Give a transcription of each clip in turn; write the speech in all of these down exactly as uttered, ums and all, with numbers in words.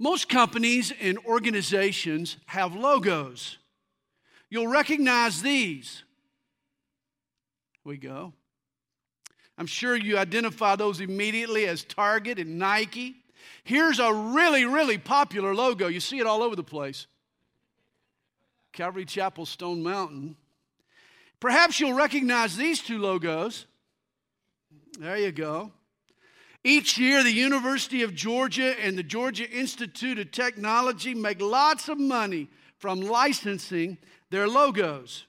Most companies and organizations have logos. You'll recognize these. Here we go. I'm sure you identify those immediately as Target and Nike. Here's a really, really popular logo. You see it all over the place. Calvary Chapel, Stone Mountain. Perhaps you'll recognize these two logos. There you go. Each year, the University of Georgia and the Georgia Institute of Technology make lots of money from licensing their logos.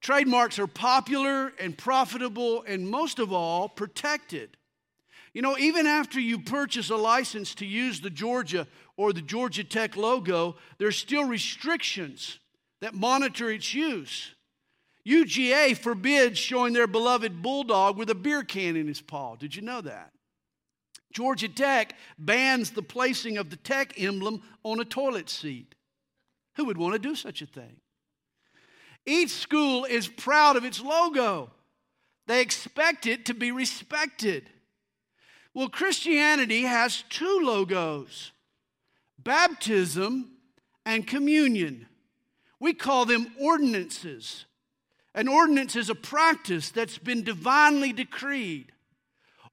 Trademarks are popular and profitable and, most of all, protected. You know, even after you purchase a license to use the Georgia or the Georgia Tech logo, there's still restrictions that monitor its use. U G A forbids showing their beloved bulldog with a beer can in his paw. Did you know that? Georgia Tech bans the placing of the Tech emblem on a toilet seat. Who would want to do such a thing? Each school is proud of its logo. They expect it to be respected. Well, Christianity has two logos, baptism and communion. We call them ordinances. An ordinance is a practice that's been divinely decreed.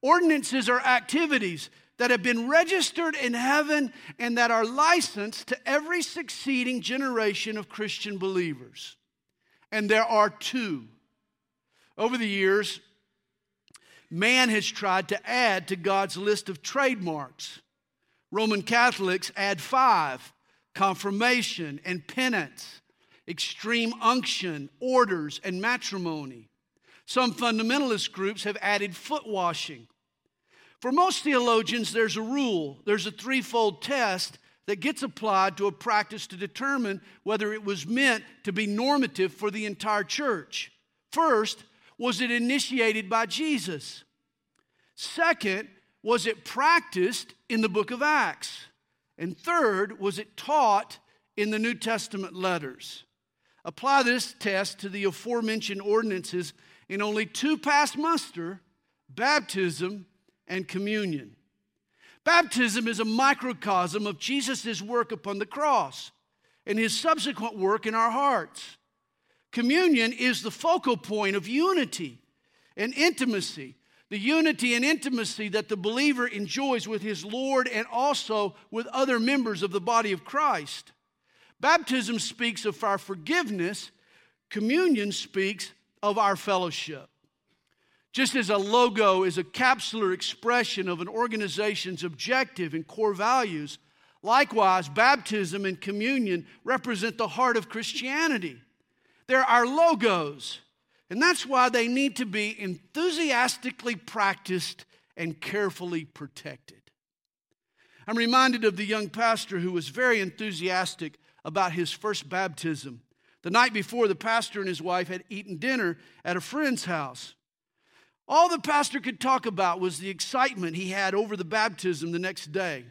Ordinances are activities that have been registered in heaven and that are licensed to every succeeding generation of Christian believers. And there are two. Over the years, man has tried to add to God's list of trademarks. Roman Catholics add five: confirmation and penance, extreme unction, orders, and matrimony. Some fundamentalist groups have added foot washing. For most theologians, there's a rule, there's a threefold test that gets applied to a practice to determine whether it was meant to be normative for the entire church. First, was it initiated by Jesus? Second, was it practiced in the book of Acts? And third, was it taught in the New Testament letters? Apply this test to the aforementioned ordinances, and only two pass muster: baptism and communion. Baptism is a microcosm of Jesus' work upon the cross and his subsequent work in our hearts. Communion is the focal point of unity and intimacy, the unity and intimacy that the believer enjoys with his Lord and also with other members of the body of Christ. Baptism speaks of our forgiveness. Communion speaks of our fellowship. Just as a logo is a capsular expression of an organization's objective and core values, likewise, baptism and communion represent the heart of Christianity. They're our logos, and that's why they need to be enthusiastically practiced and carefully protected. I'm reminded of the young pastor who was very enthusiastic about his first baptism. The night before, the pastor and his wife had eaten dinner at a friend's house. All the pastor could talk about was the excitement he had over the baptism the next day.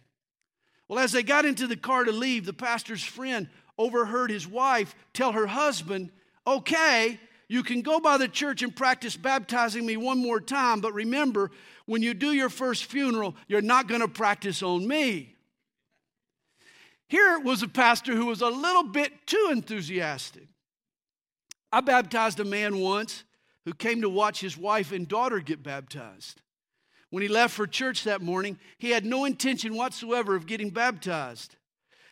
Well, as they got into the car to leave, the pastor's friend overheard his wife tell her husband, "Okay, you can go by the church and practice baptizing me one more time, but remember, when you do your first funeral, you're not going to practice on me." Here was a pastor who was a little bit too enthusiastic. I baptized a man once who came to watch his wife and daughter get baptized. When he left for church that morning, he had no intention whatsoever of getting baptized.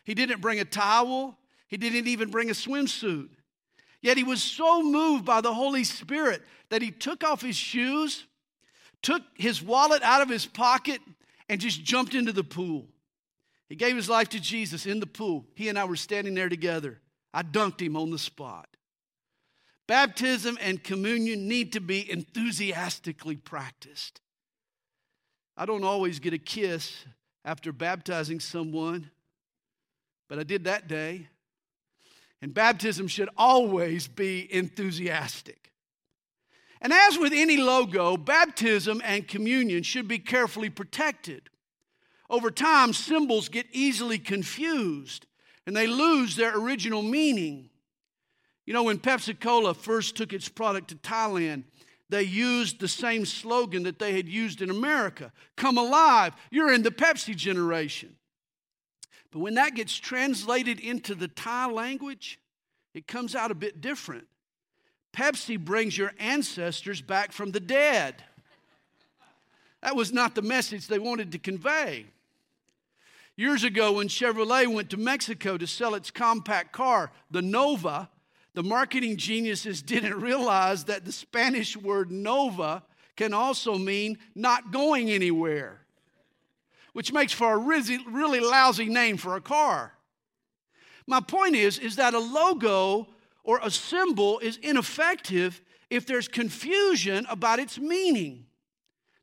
He didn't bring a towel. He didn't even bring a swimsuit. Yet he was so moved by the Holy Spirit that he took off his shoes, took his wallet out of his pocket, and just jumped into the pool. He gave his life to Jesus in the pool. He and I were standing there together. I dunked him on the spot. Baptism and communion need to be enthusiastically practiced. I don't always get a kiss after baptizing someone, but I did that day. And baptism should always be enthusiastic. And as with any logo, baptism and communion should be carefully protected. Over time, symbols get easily confused, and they lose their original meaning. You know, when Pepsi-Cola first took its product to Thailand, they used the same slogan that they had used in America: "Come alive, you're in the Pepsi generation." But when that gets translated into the Thai language, it comes out a bit different. Pepsi brings your ancestors back from the dead. That was not the message they wanted to convey. Years ago, when Chevrolet went to Mexico to sell its compact car, the Nova, the marketing geniuses didn't realize that the Spanish word Nova can also mean not going anywhere, which makes for a really, really lousy name for a car. My point is, is that a logo or a symbol is ineffective if there's confusion about its meaning.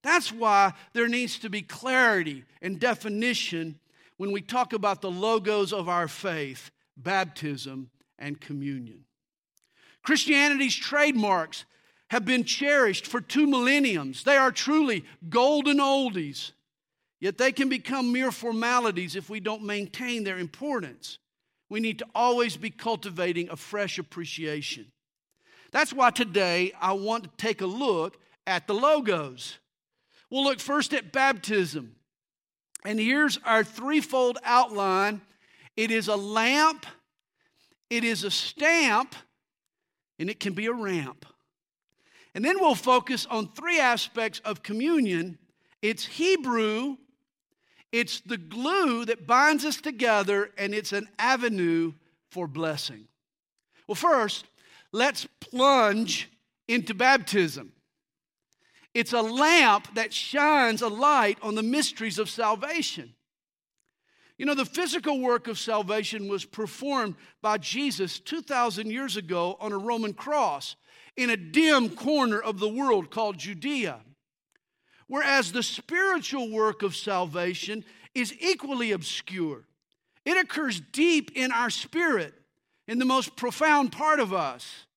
That's why there needs to be clarity and definition when we talk about the logos of our faith, baptism, and communion. Christianity's trademarks have been cherished for two millenniums. They are truly golden oldies, yet they can become mere formalities if we don't maintain their importance. We need to always be cultivating a fresh appreciation. That's why today I want to take a look at the logos. We'll look first at baptism. And here's our threefold outline. It is a lamp, it is a stamp, and it can be a ramp. And then we'll focus on three aspects of communion. It's Hebrew, it's the glue that binds us together, and it's an avenue for blessing. Well, first, let's plunge into baptism. It's a lamp that shines a light on the mysteries of salvation. You know, the physical work of salvation was performed by Jesus two thousand years ago on a Roman cross in a dim corner of the world called Judea, whereas the spiritual work of salvation is equally obscure. It occurs deep in our spirit, in the most profound part of us.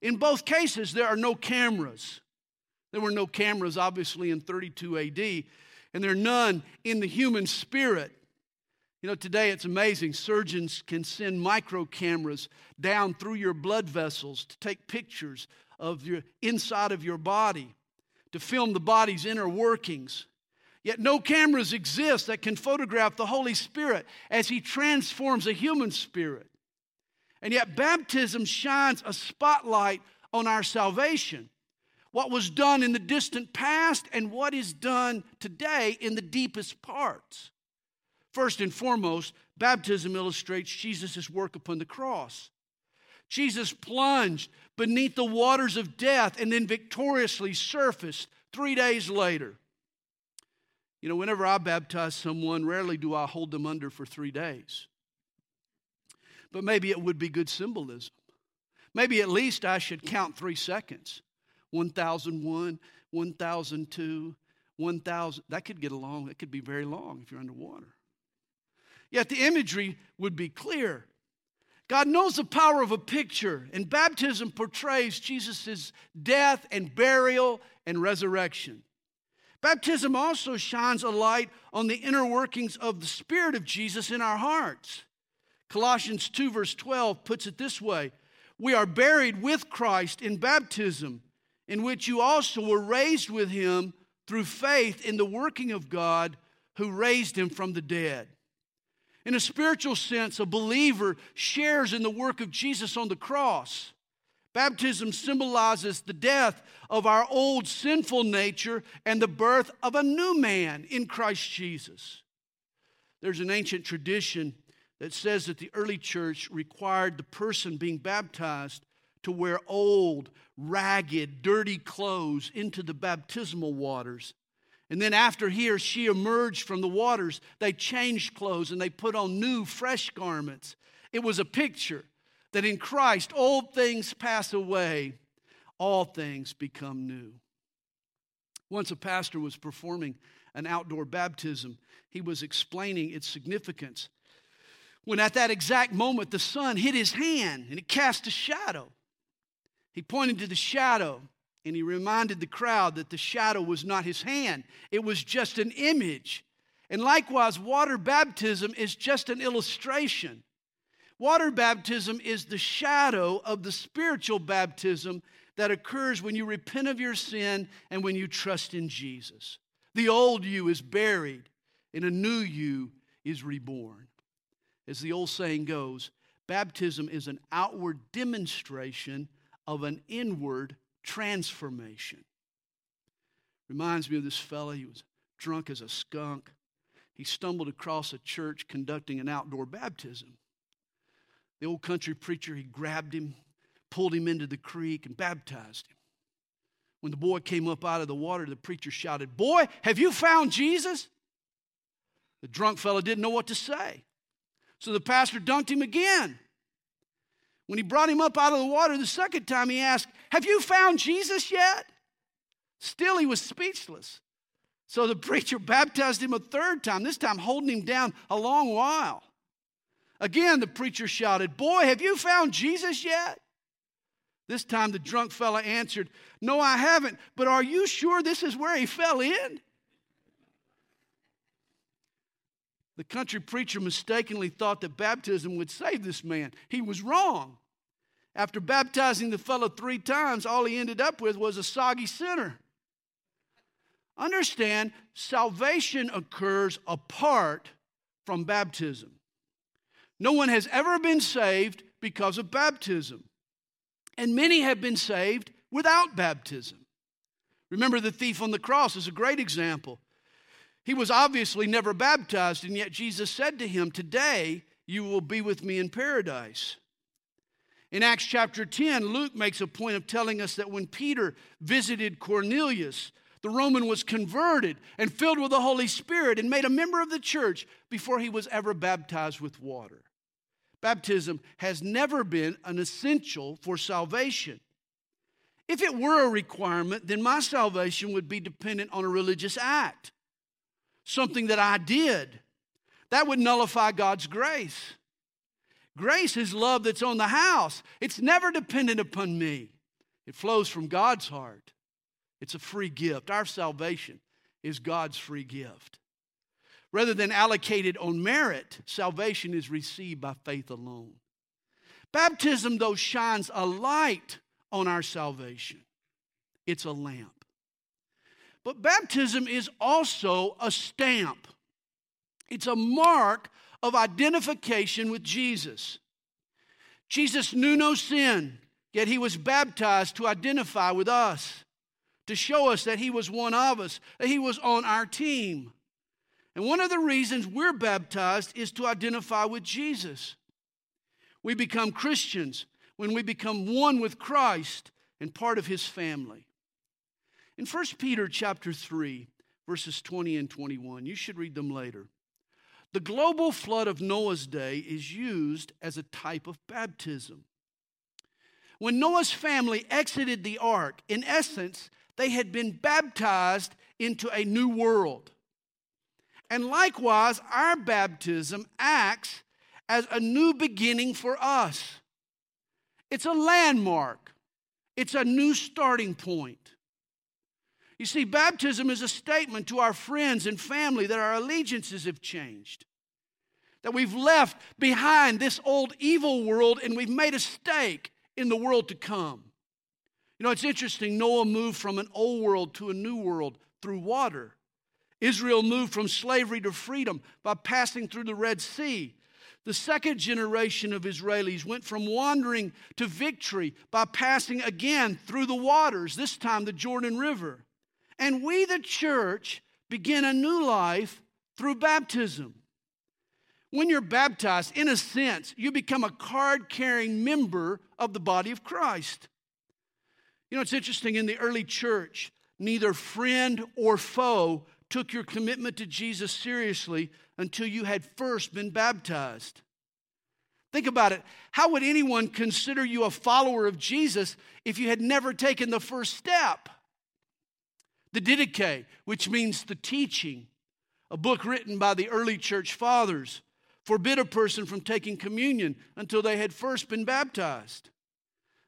In both cases, there are no cameras. There were no cameras, obviously, in thirty-two A D, and there are none in the human spirit. You know, today it's amazing. Surgeons can send micro cameras down through your blood vessels to take pictures of your inside of your body, to film the body's inner workings. Yet no cameras exist that can photograph the Holy Spirit as He transforms a human spirit. And yet baptism shines a spotlight on our salvation, what was done in the distant past and what is done today in the deepest parts. First and foremost, baptism illustrates Jesus' work upon the cross. Jesus plunged beneath the waters of death and then victoriously surfaced three days later. You know, whenever I baptize someone, rarely do I hold them under for three days. But maybe it would be good symbolism. Maybe at least I should count three seconds. one thousand one, one thousand two, one thousand. That could get along. That could be very long if you're underwater. Yet the imagery would be clear. God knows the power of a picture, and baptism portrays Jesus' death and burial and resurrection. Baptism also shines a light on the inner workings of the Spirit of Jesus in our hearts. Colossians two verse twelve puts it this way, "We are buried with Christ in baptism, in which you also were raised with Him through faith in the working of God who raised Him from the dead." In a spiritual sense, a believer shares in the work of Jesus on the cross. Baptism symbolizes the death of our old sinful nature and the birth of a new man in Christ Jesus. There's an ancient tradition that says that the early church required the person being baptized to wear old, ragged, dirty clothes into the baptismal waters. And then after he or she emerged from the waters, they changed clothes and they put on new, fresh garments. It was a picture that in Christ, old things pass away, all things become new. Once a pastor was performing an outdoor baptism, he was explaining its significance when at that exact moment the sun hit his hand and it cast a shadow. He pointed to the shadow, and he reminded the crowd that the shadow was not his hand. It was just an image. And likewise, water baptism is just an illustration. Water baptism is the shadow of the spiritual baptism that occurs when you repent of your sin and when you trust in Jesus. The old you is buried, and a new you is reborn. As the old saying goes, baptism is an outward demonstration of an inward transformation. Reminds me of this fella. He was drunk as a skunk. He stumbled across a church conducting an outdoor baptism. The old country preacher, he grabbed him, pulled him into the creek, and baptized him. When the boy came up out of the water, the preacher shouted, "Boy, have you found Jesus?" The drunk fellow didn't know what to say. So the pastor dunked him again. When he brought him up out of the water the second time, he asked, "Have you found Jesus yet?" Still, he was speechless. So the preacher baptized him a third time, this time holding him down a long while. Again, the preacher shouted, "Boy, have you found Jesus yet?" This time the drunk fella answered, "No, I haven't, but are you sure this is where he fell in?" The country preacher mistakenly thought that baptism would save this man. He was wrong. After baptizing the fellow three times, all he ended up with was a soggy sinner. Understand, salvation occurs apart from baptism. No one has ever been saved because of baptism. And many have been saved without baptism. Remember, the thief on the cross is a great example. He was obviously never baptized, and yet Jesus said to him, "Today you will be with me in paradise." In Acts chapter ten, Luke makes a point of telling us that when Peter visited Cornelius, the Roman was converted and filled with the Holy Spirit and made a member of the church before he was ever baptized with water. Baptism has never been an essential for salvation. If it were a requirement, then my salvation would be dependent on a religious act, something that I did. That would nullify God's grace. Grace is love that's on the house. It's never dependent upon me. It flows from God's heart. It's a free gift. Our salvation is God's free gift. Rather than allocated on merit, salvation is received by faith alone. Baptism, though, shines a light on our salvation. It's a lamp. But baptism is also a stamp. It's a mark of identification with Jesus. Jesus knew no sin, yet he was baptized to identify with us, to show us that he was one of us, that he was on our team. And one of the reasons we're baptized is to identify with Jesus. We become Christians when we become one with Christ and part of his family. In First Peter chapter three, verses twenty and twenty-one, you should read them later. The global flood of Noah's day is used as a type of baptism. When Noah's family exited the ark, in essence, they had been baptized into a new world. And likewise, our baptism acts as a new beginning for us. It's a landmark. It's a new starting point. You see, baptism is a statement to our friends and family that our allegiances have changed, that we've left behind this old evil world and we've made a stake in the world to come. You know, it's interesting, Noah moved from an old world to a new world through water. Israel moved from slavery to freedom by passing through the Red Sea. The second generation of Israelis went from wandering to victory by passing again through the waters, this time the Jordan River. And we, the church, begin a new life through baptism. When you're baptized, in a sense, you become a card-carrying member of the body of Christ. You know, it's interesting, in the early church, neither friend or foe took your commitment to Jesus seriously until you had first been baptized. Think about it. How would anyone consider you a follower of Jesus if you had never taken the first step? The Didache, which means the teaching, a book written by the early church fathers, forbid a person from taking communion until they had first been baptized.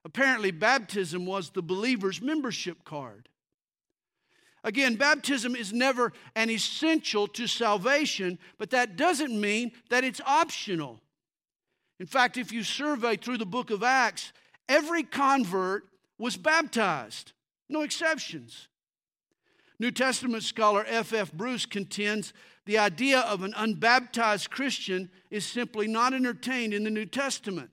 Apparently, baptism was the believer's membership card. Again, baptism is never an essential to salvation, but that doesn't mean that it's optional. In fact, if you survey through the book of Acts, every convert was baptized, no exceptions. New Testament scholar F. F. Bruce contends the idea of an unbaptized Christian is simply not entertained in the New Testament.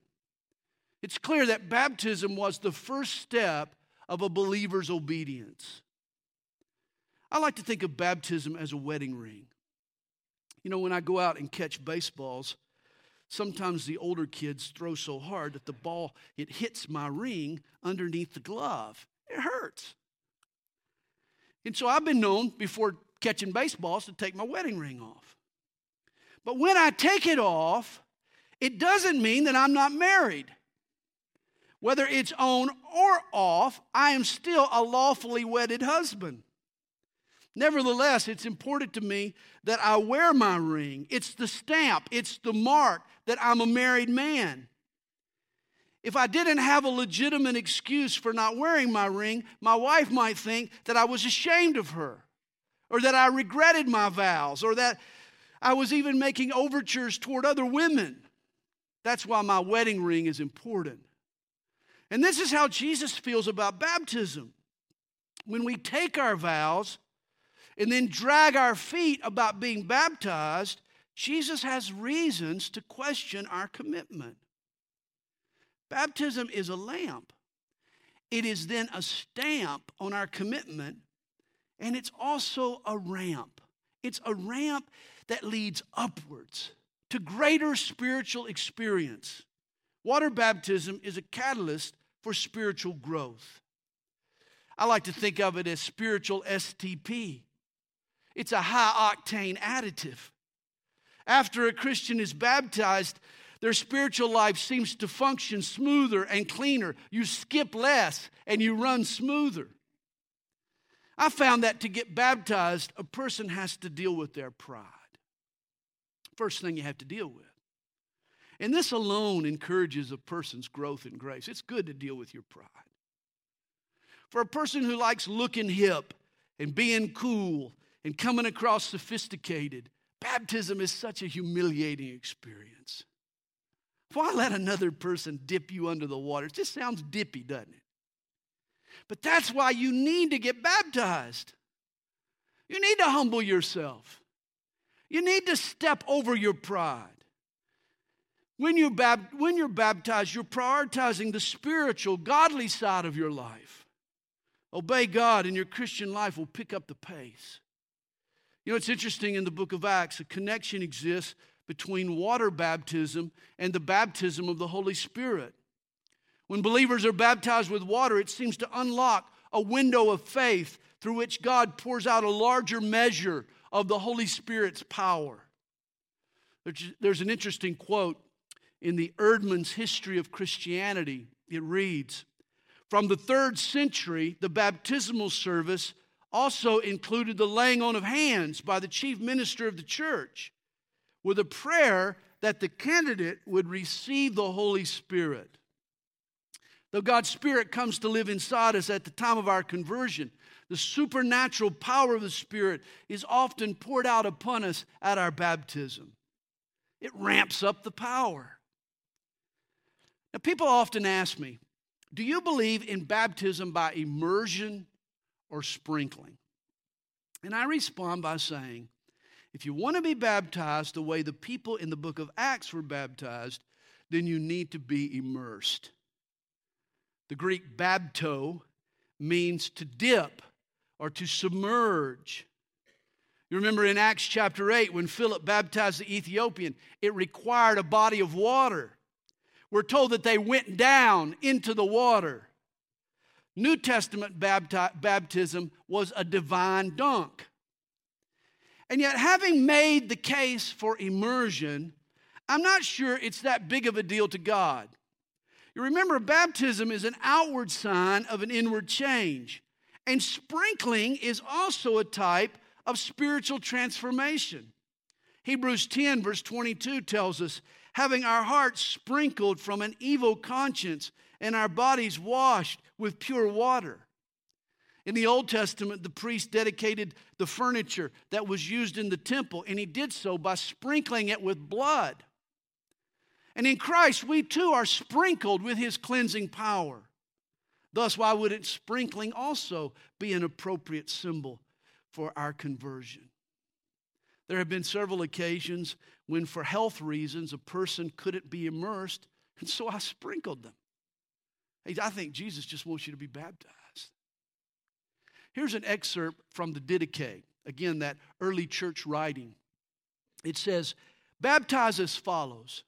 It's clear that baptism was the first step of a believer's obedience. I like to think of baptism as a wedding ring. You know, when I go out and catch baseballs, sometimes the older kids throw so hard that the ball, it hits my ring underneath the glove. It hurts. And so I've been known before catching baseballs to take my wedding ring off. But when I take it off, it doesn't mean that I'm not married. Whether it's on or off, I am still a lawfully wedded husband. Nevertheless, it's important to me that I wear my ring. It's the stamp, it's the mark that I'm a married man. If I didn't have a legitimate excuse for not wearing my ring, my wife might think that I was ashamed of her, or that I regretted my vows, or that I was even making overtures toward other women. That's why my wedding ring is important. And this is how Jesus feels about baptism. When we take our vows and then drag our feet about being baptized, Jesus has reasons to question our commitment. Baptism is a lamp. It is then a stamp on our commitment, and it's also a ramp. It's a ramp that leads upwards to greater spiritual experience. Water baptism is a catalyst for spiritual growth. I like to think of it as spiritual S T P. It's a high-octane additive. After a Christian is baptized, their spiritual life seems to function smoother and cleaner. You skip less and you run smoother. I found that to get baptized, a person has to deal with their pride. First thing you have to deal with. And this alone encourages a person's growth in grace. It's good to deal with your pride. For a person who likes looking hip and being cool and coming across sophisticated, baptism is such a humiliating experience. Why let another person dip you under the water? It just sounds dippy, doesn't it? But that's why you need to get baptized. You need to humble yourself. You need to step over your pride. When you're, bab- when you're baptized, you're prioritizing the spiritual, godly side of your life. Obey God, and your Christian life will pick up the pace. You know, it's interesting in the book of Acts, a connection exists between water baptism and the baptism of the Holy Spirit. When believers are baptized with water, it seems to unlock a window of faith through which God pours out a larger measure of the Holy Spirit's power. There's an interesting quote in the Erdman's History of Christianity. It reads, "From the third century, the baptismal service also included the laying on of hands by the chief minister of the church, with a prayer that the candidate would receive the Holy Spirit." Though God's Spirit comes to live inside us at the time of our conversion, the supernatural power of the Spirit is often poured out upon us at our baptism. It ramps up the power. Now, people often ask me, do you believe in baptism by immersion or sprinkling? And I respond by saying, if you want to be baptized the way the people in the book of Acts were baptized, then you need to be immersed. The Greek bapto means to dip or to submerge. You remember in Acts chapter eight, when Philip baptized the Ethiopian, it required a body of water. We're told that they went down into the water. New Testament bapti- baptism was a divine dunk. And yet, having made the case for immersion, I'm not sure it's that big of a deal to God. You remember, baptism is an outward sign of an inward change. And sprinkling is also a type of spiritual transformation. Hebrews ten, verse twenty-two tells us, having our hearts sprinkled from an evil conscience and our bodies washed with pure water. In the Old Testament, the priest dedicated the furniture that was used in the temple, and he did so by sprinkling it with blood. And in Christ, we too are sprinkled with his cleansing power. Thus, why wouldn't sprinkling also be an appropriate symbol for our conversion. There have been several occasions when, for health reasons, a person couldn't be immersed, and so I sprinkled them. Hey, I think Jesus just wants you to be baptized. Here's an excerpt from the Didache, again, that early church writing. It says, baptize as follows.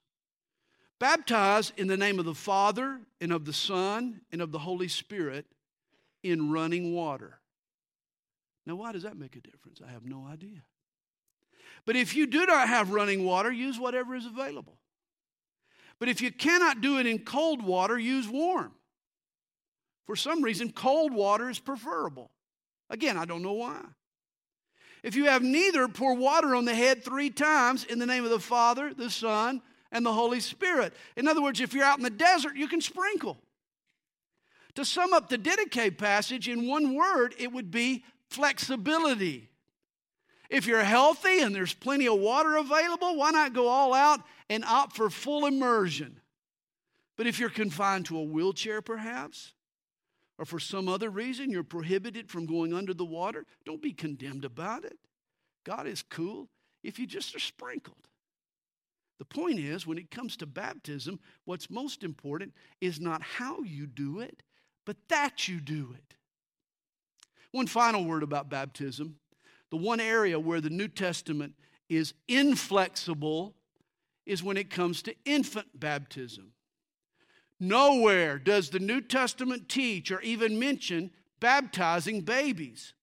Baptize in the name of the Father, and of the Son, and of the Holy Spirit, in running water. Now, why does that make a difference? I have no idea. But if you do not have running water, use whatever is available. But if you cannot do it in cold water, use warm. For some reason, cold water is preferable. Again, I don't know why. If you have neither, pour water on the head three times in the name of the Father, the Son, and the Holy Spirit. In other words, if you're out in the desert, you can sprinkle. To sum up the Didache passage in one word, it would be flexibility. If you're healthy and there's plenty of water available, why not go all out and opt for full immersion? But if you're confined to a wheelchair, perhaps, or for some other reason you're prohibited from going under the water, don't be condemned about it. God is cool if you just are sprinkled. The point is, when it comes to baptism, what's most important is not how you do it, but that you do it. One final word about baptism. The one area where the New Testament is inflexible is when it comes to infant baptism. Nowhere does the New Testament teach or even mention baptizing babies.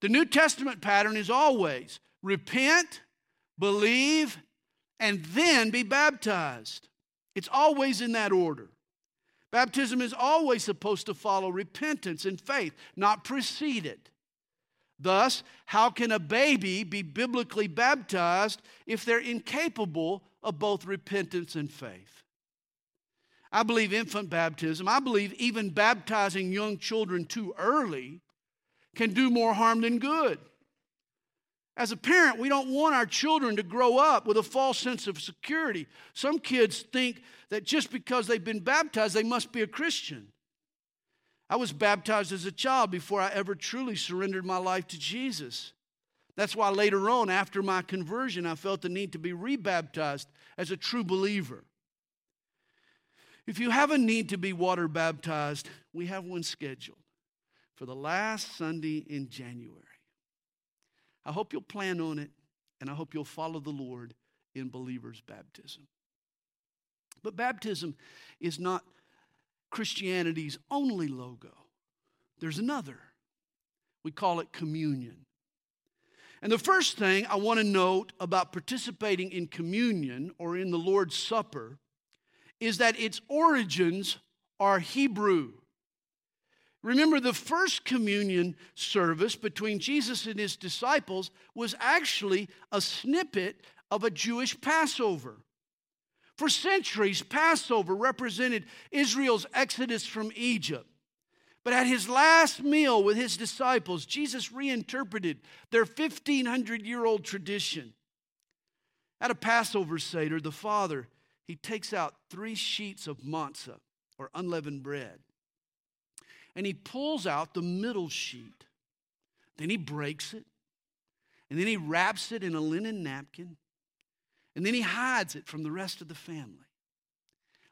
The New Testament pattern is always repent, believe, and then be baptized. It's always in that order. Baptism is always supposed to follow repentance and faith, not precede it. Thus, how can a baby be biblically baptized if they're incapable of both repentance and faith? I believe infant baptism, I believe even baptizing young children too early can do more harm than good. As a parent, we don't want our children to grow up with a false sense of security. Some kids think that just because they've been baptized, they must be a Christian. I was baptized as a child before I ever truly surrendered my life to Jesus. That's why later on, after my conversion, I felt the need to be rebaptized as a true believer. If you have a need to be water baptized, we have one scheduled for the last Sunday in January. I hope you'll plan on it, and I hope you'll follow the Lord in believers' baptism. But baptism is not Christianity's only logo. There's another. We call it communion. And the first thing I want to note about participating in communion or in the Lord's Supper is that its origins are Hebrew. Remember, the first communion service between Jesus and his disciples was actually a snippet of a Jewish Passover. For centuries, Passover represented Israel's exodus from Egypt. But at his last meal with his disciples, Jesus reinterpreted their fifteen hundred year old tradition. At a Passover Seder, the Father, he takes out three sheets of matzah, or unleavened bread. And he pulls out the middle sheet. Then he breaks it. And then he wraps it in a linen napkin. And then he hides it from the rest of the family.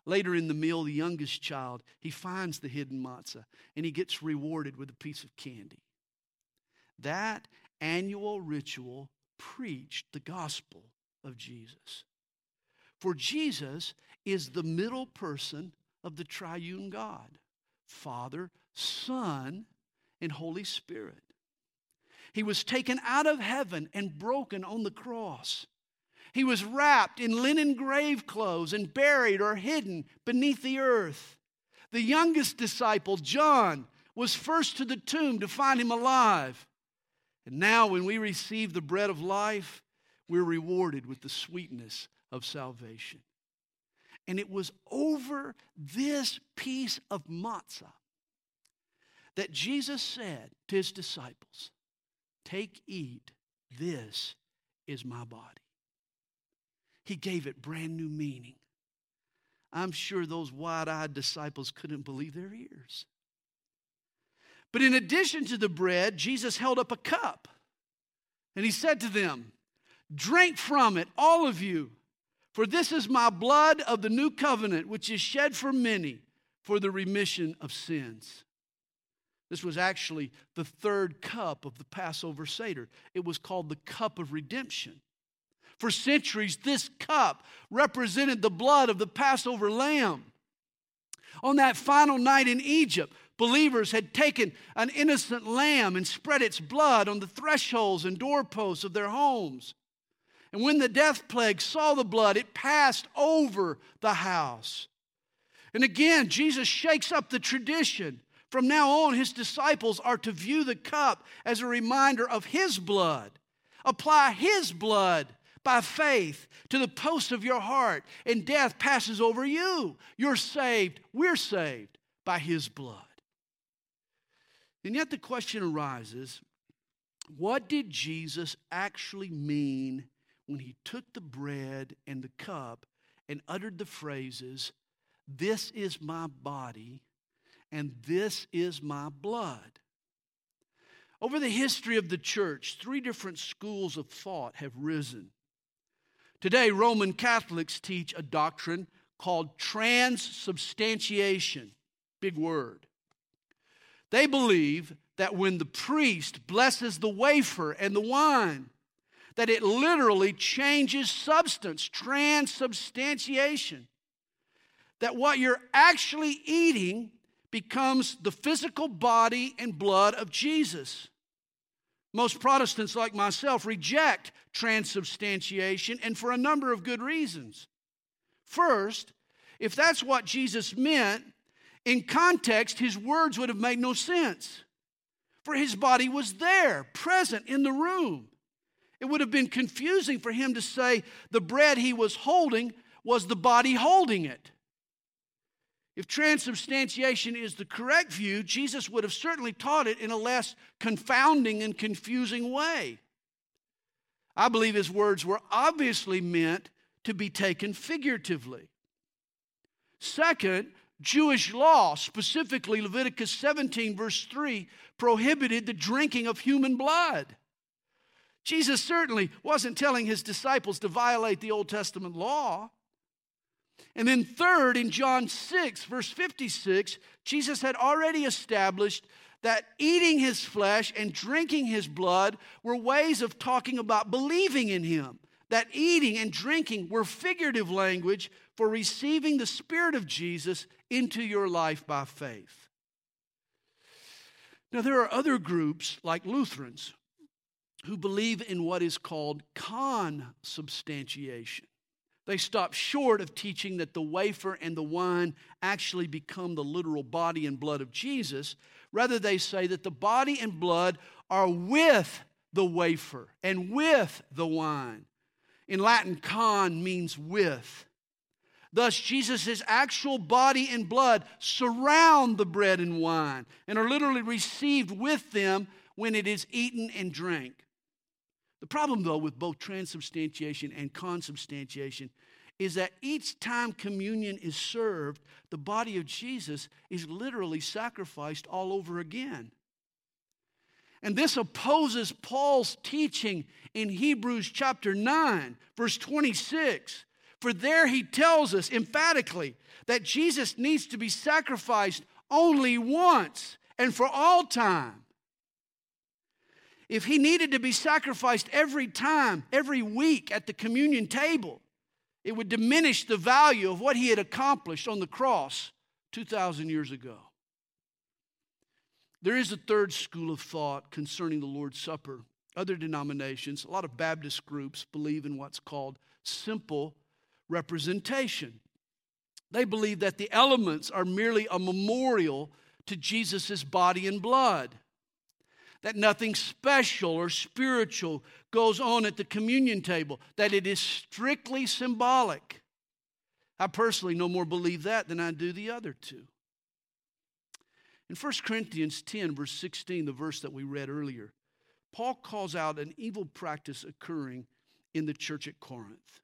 Later in the meal, the youngest child, he finds the hidden matzah. And he gets rewarded with a piece of candy. That annual ritual preached the gospel of Jesus. For Jesus is the middle person of the triune God. Father, Son, and Holy Spirit. He was taken out of heaven and broken on the cross. He was wrapped in linen grave clothes and buried or hidden beneath the earth. The youngest disciple, John, was first to the tomb to find him alive. And now when we receive the bread of life, we're rewarded with the sweetness of salvation. And it was over this piece of matzah that Jesus said to his disciples, take, eat, this is my body. He gave it brand new meaning. I'm sure those wide-eyed disciples couldn't believe their ears. But in addition to the bread, Jesus held up a cup. And he said to them, "Drink from it, all of you, for this is my blood of the new covenant, which is shed for many for the remission of sins." This was actually the third cup of the Passover Seder. It was called the cup of redemption. For centuries, this cup represented the blood of the Passover lamb. On that final night in Egypt, believers had taken an innocent lamb and spread its blood on the thresholds and doorposts of their homes. And when the death plague saw the blood, it passed over the house. And again, Jesus shakes up the tradition. From now on, his disciples are to view the cup as a reminder of his blood. Apply his blood by faith to the post of your heart, and death passes over you. You're saved. We're saved by his blood. And yet the question arises, what did Jesus actually mean when he took the bread and the cup and uttered the phrases, "This is my body and this is my blood"? Over the history of the church, three different schools of thought have risen. Today, Roman Catholics teach a doctrine called transubstantiation. Big word. They believe that when the priest blesses the wafer and the wine, that it literally changes substance, transubstantiation. That what you're actually eating becomes the physical body and blood of Jesus. Most Protestants, like myself, reject transubstantiation, and for a number of good reasons. First, if that's what Jesus meant, in context, his words would have made no sense. For his body was there, present in the room. It would have been confusing for him to say the bread he was holding was the body holding it. If transubstantiation is the correct view, Jesus would have certainly taught it in a less confounding and confusing way. I believe his words were obviously meant to be taken figuratively. Second, Jewish law, specifically Leviticus seventeen, verse three, prohibited the drinking of human blood. Jesus certainly wasn't telling his disciples to violate the Old Testament law. And then third, in John six, verse fifty-six, Jesus had already established that eating his flesh and drinking his blood were ways of talking about believing in him. That eating and drinking were figurative language for receiving the Spirit of Jesus into your life by faith. Now, there are other groups, like Lutherans, who believe in what is called consubstantiation. They stop short of teaching that the wafer and the wine actually become the literal body and blood of Jesus. Rather, they say that the body and blood are with the wafer and with the wine. In Latin, con means with. Thus, Jesus' actual body and blood surround the bread and wine and are literally received with them when it is eaten and drank. The problem, though, with both transubstantiation and consubstantiation is that each time communion is served, the body of Jesus is literally sacrificed all over again. And this opposes Paul's teaching in Hebrews chapter nine, verse twenty-six. For there he tells us emphatically that Jesus needs to be sacrificed only once and for all time. If he needed to be sacrificed every time, every week at the communion table, it would diminish the value of what he had accomplished on the cross two thousand years ago. There is a third school of thought concerning the Lord's Supper. Other denominations, a lot of Baptist groups, believe in what's called simple representation. They believe that the elements are merely a memorial to Jesus' body and blood. That nothing special or spiritual goes on at the communion table, that it is strictly symbolic. I personally no more believe that than I do the other two. In First Corinthians ten, verse sixteen, the verse that we read earlier, Paul calls out an evil practice occurring in the church at Corinth.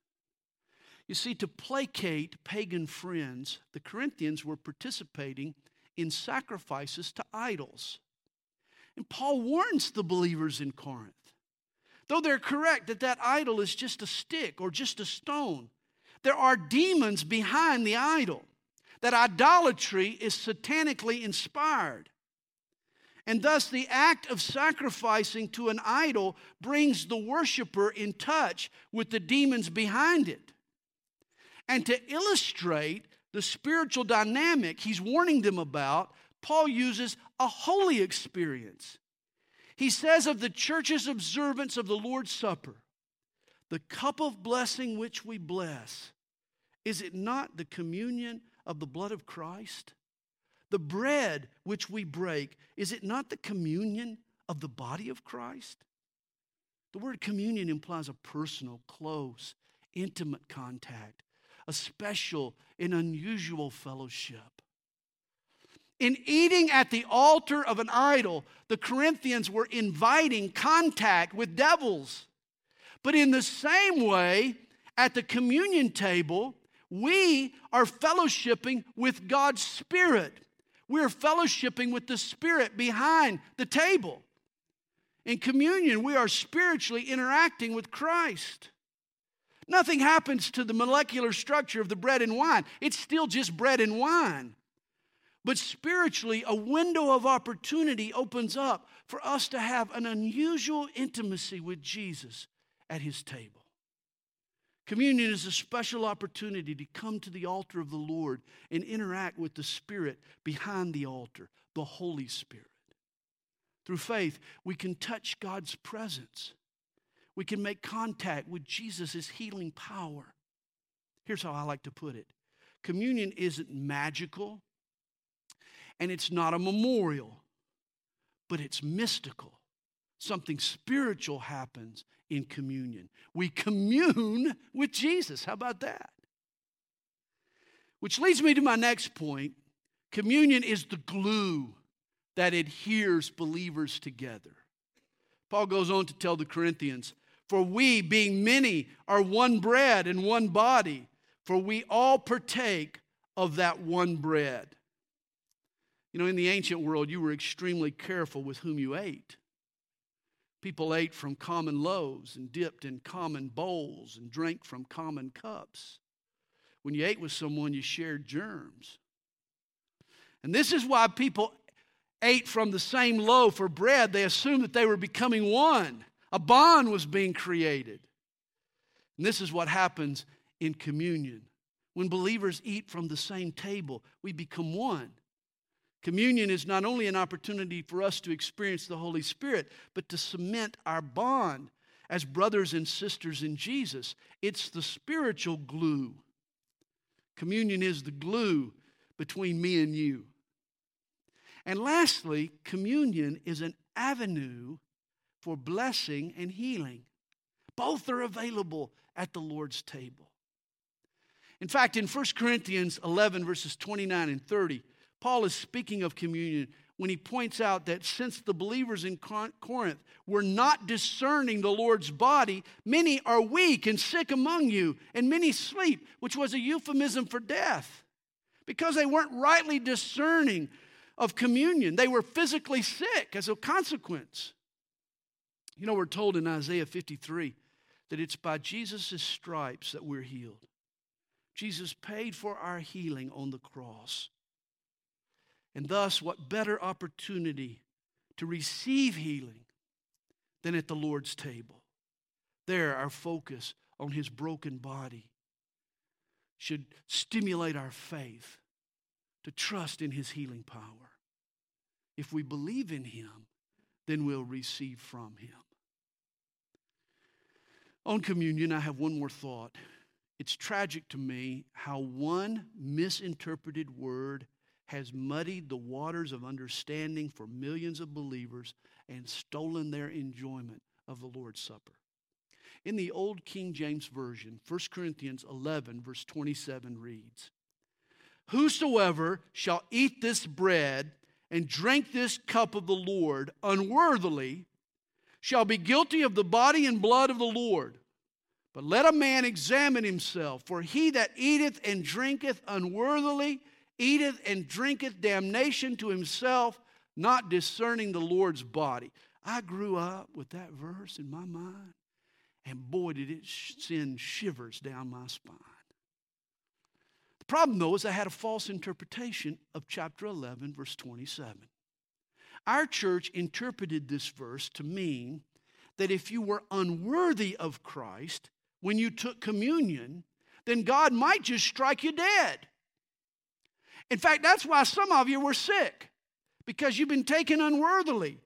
You see, to placate pagan friends, the Corinthians were participating in sacrifices to idols. And Paul warns the believers in Corinth Though they're correct that that idol is just a stick or just a stone, there are demons behind the idol. That idolatry is satanically inspired. And thus the act of sacrificing to an idol brings the worshiper in touch with the demons behind it. And to illustrate the spiritual dynamic he's warning them about, Paul uses a holy experience. He says of the church's observance of the Lord's Supper, "The cup of blessing which we bless, is it not the communion of the blood of Christ? The bread which we break, is it not the communion of the body of Christ?" The word communion implies a personal, close, intimate contact, a special and unusual fellowship. In eating at the altar of an idol, the Corinthians were inviting contact with devils. But in the same way, at the communion table, we are fellowshipping with God's Spirit. We're fellowshipping with the Spirit behind the table. In communion, we are spiritually interacting with Christ. Nothing happens to the molecular structure of the bread and wine. It's still just bread and wine. But spiritually, a window of opportunity opens up for us to have an unusual intimacy with Jesus at His table. Communion is a special opportunity to come to the altar of the Lord and interact with the Spirit behind the altar, the Holy Spirit. Through faith, we can touch God's presence. We can make contact with Jesus' healing power. Here's how I like to put it. Communion isn't magical, and it's not a memorial, but it's mystical. Something spiritual happens in communion. We commune with Jesus. How about that? Which leads me to my next point. Communion is the glue that adheres believers together. Paul goes on to tell the Corinthians, "For we, being many, are one bread and one body, for we all partake of that one bread." You know, in the ancient world, you were extremely careful with whom you ate. People ate from common loaves and dipped in common bowls and drank from common cups. When you ate with someone, you shared germs. And this is why people ate from the same loaf or bread. They assumed that they were becoming one. A bond was being created. And this is what happens in communion. When believers eat from the same table, we become one. Communion is not only an opportunity for us to experience the Holy Spirit, but to cement our bond as brothers and sisters in Jesus. It's the spiritual glue. Communion is the glue between me and you. And lastly, communion is an avenue for blessing and healing. Both are available at the Lord's table. In fact, in First Corinthians eleven, verses twenty-nine and thirty, Paul is speaking of communion when he points out that since the believers in Corinth were not discerning the Lord's body, many are weak and sick among you, and many sleep, which was a euphemism for death. Because they weren't rightly discerning of communion, they were physically sick as a consequence. You know, we're told in Isaiah fifty-three that it's by Jesus' stripes that we're healed. Jesus paid for our healing on the cross. And thus, what better opportunity to receive healing than at the Lord's table? There, our focus on His broken body should stimulate our faith to trust in His healing power. If we believe in Him, then we'll receive from Him. On communion, I have one more thought. It's tragic to me how one misinterpreted word has muddied the waters of understanding for millions of believers and stolen their enjoyment of the Lord's Supper. In the Old King James Version, First Corinthians eleven, verse twenty-seven reads, "Whosoever shall eat this bread and drink this cup of the Lord unworthily shall be guilty of the body and blood of the Lord. But let a man examine himself, for he that eateth and drinketh unworthily eateth and drinketh damnation to himself, not discerning the Lord's body." I grew up with that verse in my mind. And boy, did it send shivers down my spine. The problem, though, is I had a false interpretation of chapter eleven, verse twenty-seven. Our church interpreted this verse to mean that if you were unworthy of Christ when you took communion, then God might just strike you dead. In fact, that's why some of you were sick, because you've been taken unworthily.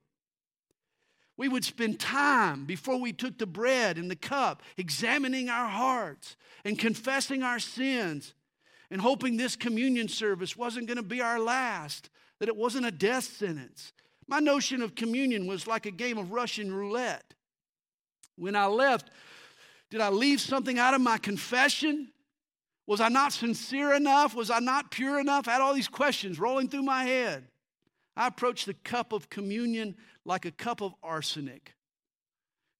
We would spend time before we took the bread and the cup examining our hearts and confessing our sins and hoping this communion service wasn't going to be our last, that it wasn't a death sentence. My notion of communion was like a game of Russian roulette. When I left, did I leave something out of my confession? Was I not sincere enough? Was I not pure enough? I had all these questions rolling through my head. I approached the cup of communion like a cup of arsenic.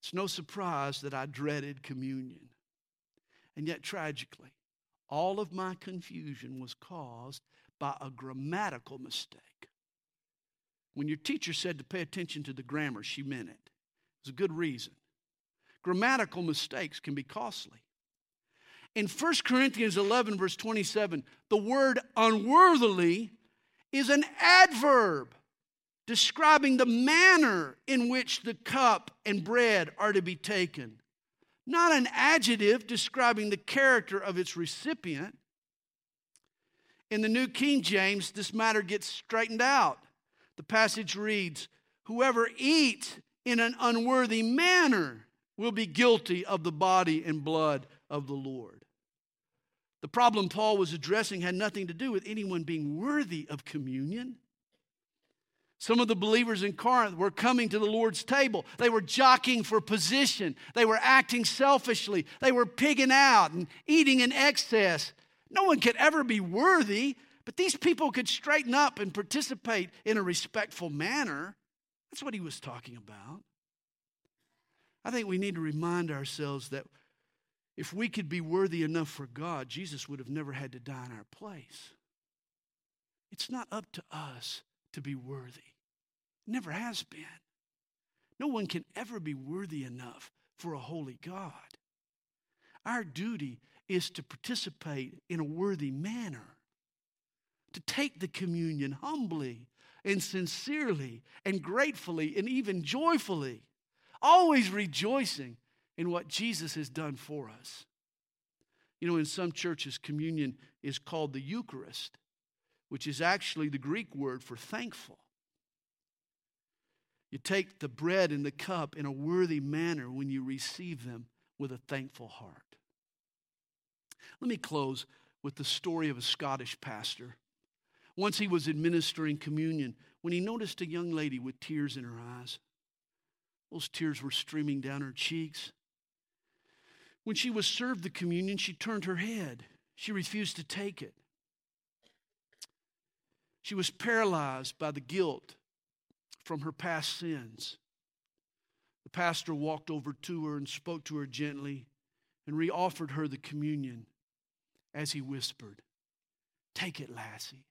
It's no surprise that I dreaded communion. And yet, tragically, all of my confusion was caused by a grammatical mistake. When your teacher said to pay attention to the grammar, she meant it. It was a good reason. Grammatical mistakes can be costly. In First Corinthians eleven, verse twenty-seven, the word unworthily is an adverb describing the manner in which the cup and bread are to be taken, not an adjective describing the character of its recipient. In the New King James, this matter gets straightened out. The passage reads, "Whoever eats in an unworthy manner will be guilty of the body and blood of the Lord." The problem Paul was addressing had nothing to do with anyone being worthy of communion. Some of the believers in Corinth were coming to the Lord's table. They were jockeying for position. They were acting selfishly. They were pigging out and eating in excess. No one could ever be worthy, but these people could straighten up and participate in a respectful manner. That's what he was talking about. I think we need to remind ourselves that if we could be worthy enough for God, Jesus would have never had to die in our place. It's not up to us to be worthy. It never has been. No one can ever be worthy enough for a holy God. Our duty is to participate in a worthy manner, to take the communion humbly and sincerely and gratefully and even joyfully, always rejoicing in what Jesus has done for us. You know, in some churches, communion is called the Eucharist, which is actually the Greek word for thankful. You take the bread and the cup in a worthy manner when you receive them with a thankful heart. Let me close with the story of a Scottish pastor. Once he was administering communion when he noticed a young lady with tears in her eyes. Those tears were streaming down her cheeks. When she was served the communion, she turned her head. She refused to take it. She was paralyzed by the guilt from her past sins. The pastor walked over to her and spoke to her gently and re-offered her the communion as he whispered, "Take it, lassie.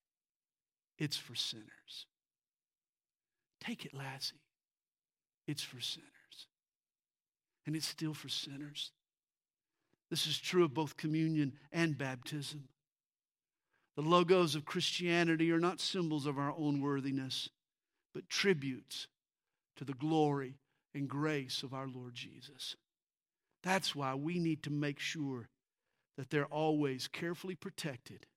It's for sinners. Take it, lassie. It's for sinners." And it's still for sinners. This is true of both communion and baptism. The logos of Christianity are not symbols of our own worthiness, but tributes to the glory and grace of our Lord Jesus. That's why we need to make sure that they're always carefully protected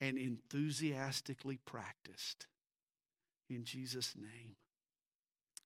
and enthusiastically practiced. In Jesus' name.